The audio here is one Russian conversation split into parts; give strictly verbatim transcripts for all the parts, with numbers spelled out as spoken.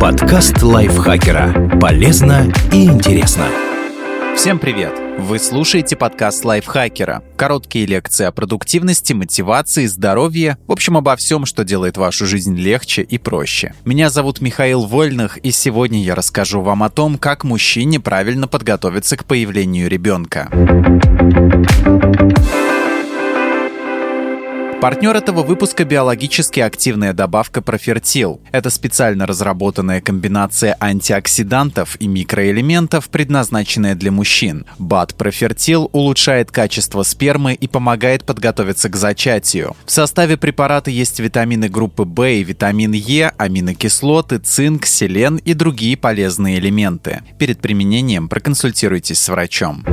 Подкаст лайфхакера. Полезно и интересно. Всем привет! Вы слушаете подкаст лайфхакера. Короткие лекции о продуктивности, мотивации, здоровье. В общем, обо всем, что делает вашу жизнь легче и проще. Меня зовут Михаил Вольных, и сегодня я расскажу вам о том, как мужчине правильно подготовиться к появлению ребенка. Партнер этого выпуска – биологически активная добавка «Профертил». Это специально разработанная комбинация антиоксидантов и микроэлементов, предназначенная для мужчин. БАД «Профертил» улучшает качество спермы и помогает подготовиться к зачатию. В составе препарата есть витамины группы В и витамин Е, аминокислоты, цинк, селен и другие полезные элементы. Перед применением проконсультируйтесь с врачом.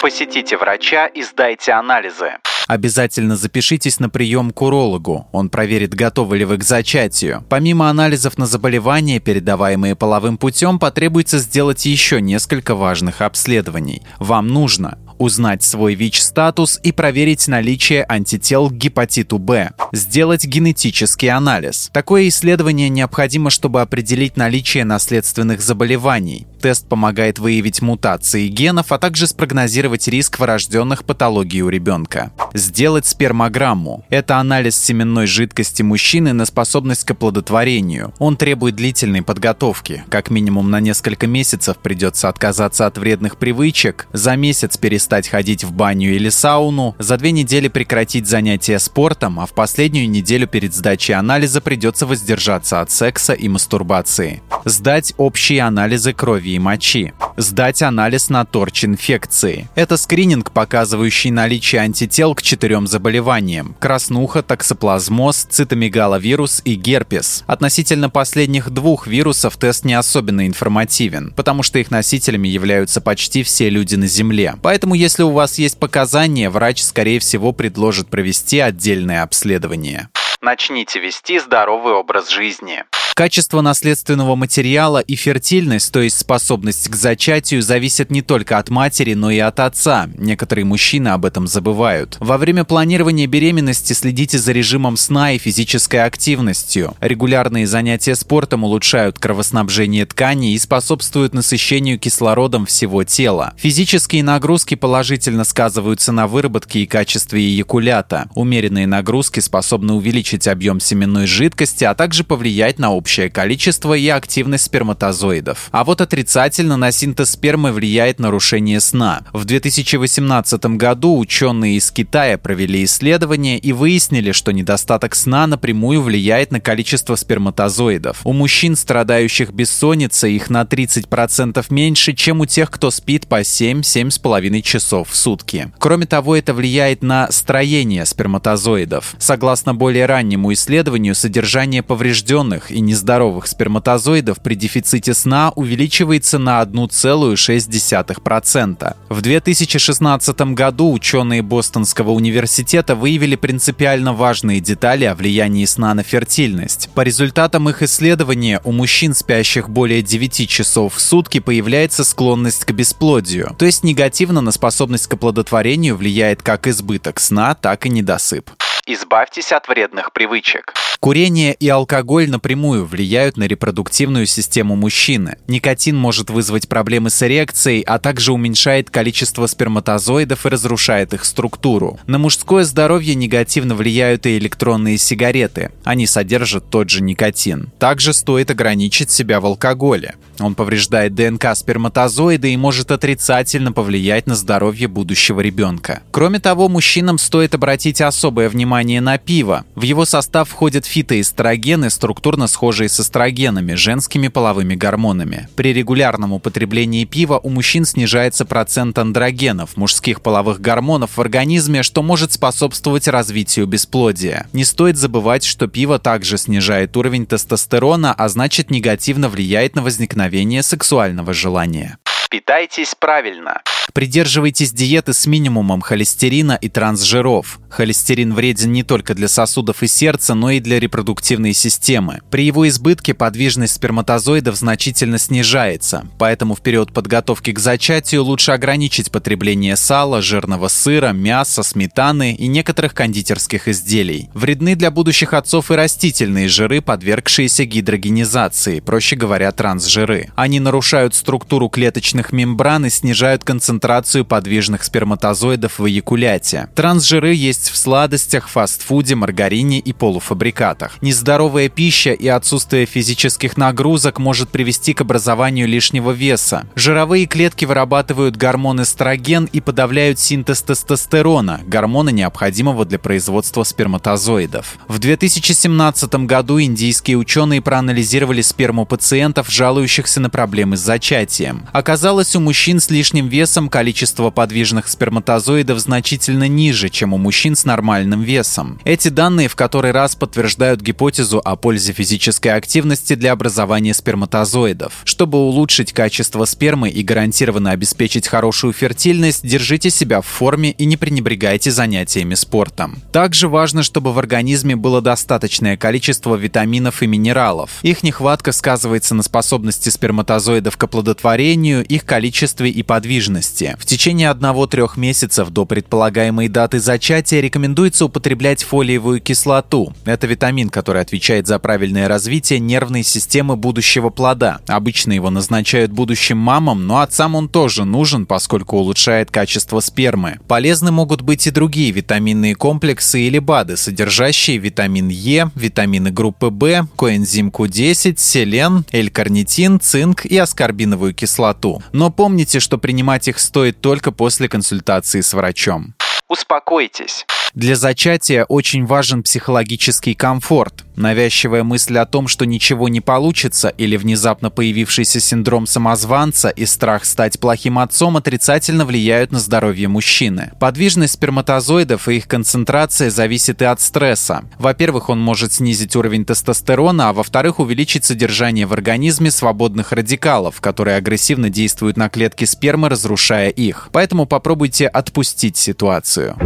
Посетите врача и сдайте анализы. Обязательно запишитесь на прием к урологу. Он проверит, готовы ли вы к зачатию. Помимо анализов на заболевания, передаваемые половым путем, потребуется сделать еще несколько важных обследований. Вам нужно узнать свой ВИЧ-статус и проверить наличие антител к гепатиту Б. Сделать генетический анализ. Такое исследование необходимо, чтобы определить наличие наследственных заболеваний. Тест помогает выявить мутации генов, а также спрогнозировать риск врожденных патологий у ребенка. Сделать спермограмму. Это анализ семенной жидкости мужчины на способность к оплодотворению. Он требует длительной подготовки. Как минимум на несколько месяцев придется отказаться от вредных привычек, за месяц перестать ходить в баню или сауну, за две недели прекратить занятия спортом, а в последнюю неделю перед сдачей анализа придется воздержаться от секса и мастурбации. Сдать общие анализы крови и мочи. Сдать анализ на торч-инфекции. Это скрининг, показывающий наличие антител к четырем заболеваниям – краснуха, токсоплазмоз, цитомегаловирус и герпес. Относительно последних двух вирусов тест не особенно информативен, потому что их носителями являются почти все люди на Земле. Поэтому, если у вас есть показания, врач, скорее всего, предложит провести отдельное обследование. Начните вести здоровый образ жизни. Качество наследственного материала и фертильность, то есть способность к зачатию, зависят не только от матери, но и от отца. Некоторые мужчины об этом забывают. Во время планирования беременности следите за режимом сна и физической активностью. Регулярные занятия спортом улучшают кровоснабжение тканей и способствуют насыщению кислородом всего тела. Физические нагрузки положительно сказываются на выработке и качестве эякулята. Умеренные нагрузки способны увеличить объем семенной жидкости, а также повлиять на общую количество и активность сперматозоидов. А вот отрицательно на синтез спермы влияет нарушение сна. В две тысячи восемнадцатом году ученые из Китая провели исследование и выяснили, что недостаток сна напрямую влияет на количество сперматозоидов. У мужчин, страдающих бессонницей, их на тридцать процентов меньше, чем у тех, кто спит по семь-семь с половиной часов в сутки. Кроме того, это влияет на строение сперматозоидов. Согласно более раннему исследованию, содержание поврежденных и нездоровых сперматозоидов при дефиците сна увеличивается на одна целая шесть десятых процента. В две тысячи шестнадцатом году ученые Бостонского университета выявили принципиально важные детали о влиянии сна на фертильность. По результатам их исследования у мужчин, спящих более девяти часов в сутки, появляется склонность к бесплодию, то есть негативно на способность к оплодотворению влияет как избыток сна, так и недосып. Избавьтесь от вредных привычек. Курение и алкоголь напрямую влияют на репродуктивную систему мужчины. Никотин может вызвать проблемы с эрекцией, а также уменьшает количество сперматозоидов и разрушает их структуру. На мужское здоровье негативно влияют и электронные сигареты. Они содержат тот же никотин. Также стоит ограничить себя в алкоголе. Он повреждает ДНК сперматозоида и может отрицательно повлиять на здоровье будущего ребенка. Кроме того, мужчинам стоит обратить особое внимание на пиво. В его состав входят фитоэстрогены, структурно схожие с эстрогенами, женскими половыми гормонами. При регулярном употреблении пива у мужчин снижается процент андрогенов, мужских половых гормонов в организме, что может способствовать развитию бесплодия. Не стоит забывать, что пиво также снижает уровень тестостерона, а значит негативно влияет на возникновение сексуального желания. Питайтесь правильно. Придерживайтесь диеты с минимумом холестерина и трансжиров. Холестерин вреден не только для сосудов и сердца, но и для репродуктивной системы. При его избытке подвижность сперматозоидов значительно снижается, поэтому в период подготовки к зачатию лучше ограничить потребление сала, жирного сыра, мяса, сметаны и некоторых кондитерских изделий. Вредны для будущих отцов и растительные жиры, подвергшиеся гидрогенизации, проще говоря, трансжиры. Они нарушают структуру клеточных мембран и снижают концентрацию концентрацию подвижных сперматозоидов в эякуляте. Трансжиры есть в сладостях, фастфуде, маргарине и полуфабрикатах. Нездоровая пища и отсутствие физических нагрузок может привести к образованию лишнего веса. Жировые клетки вырабатывают гормон эстроген и подавляют синтез тестостерона, гормона, необходимого для производства сперматозоидов. В две тысячи семнадцатом году индийские ученые проанализировали сперму пациентов, жалующихся на проблемы с зачатием. Оказалось, у мужчин с лишним весом количество подвижных сперматозоидов значительно ниже, чем у мужчин с нормальным весом. Эти данные в который раз подтверждают гипотезу о пользе физической активности для образования сперматозоидов. Чтобы улучшить качество спермы и гарантированно обеспечить хорошую фертильность, держите себя в форме и не пренебрегайте занятиями спортом. Также важно, чтобы в организме было достаточное количество витаминов и минералов. Их нехватка сказывается на способности сперматозоидов к оплодотворению, их количестве и подвижности. В течение одного-трёх месяцев до предполагаемой даты зачатия рекомендуется употреблять фолиевую кислоту. Это витамин, который отвечает за правильное развитие нервной системы будущего плода. Обычно его назначают будущим мамам, но отцам он тоже нужен, поскольку улучшает качество спермы. Полезны могут быть и другие витаминные комплексы или БАДы, содержащие витамин Е, витамины группы В, коэнзим ку десять, селен, L-карнитин, цинк и аскорбиновую кислоту. Но помните, что принимать их стоит только после консультации с врачом. Успокойтесь. Для зачатия очень важен психологический комфорт. Навязчивая мысль о том, что ничего не получится, или внезапно появившийся синдром самозванца и страх стать плохим отцом отрицательно влияют на здоровье мужчины. Подвижность сперматозоидов и их концентрация зависит и от стресса. Во-первых, он может снизить уровень тестостерона, а во-вторых, увеличить содержание в организме свободных радикалов, которые агрессивно действуют на клетки спермы, разрушая их. Поэтому попробуйте отпустить ситуацию.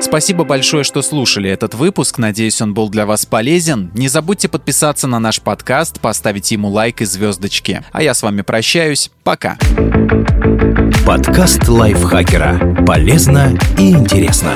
Спасибо большое, что слушали этот выпуск. Надеюсь, он был для вас полезен. Не забудьте подписаться на наш подкаст, поставить ему лайк и звездочки. А я с вами прощаюсь. Пока. Подкаст Лайфхакера. Полезно и интересно.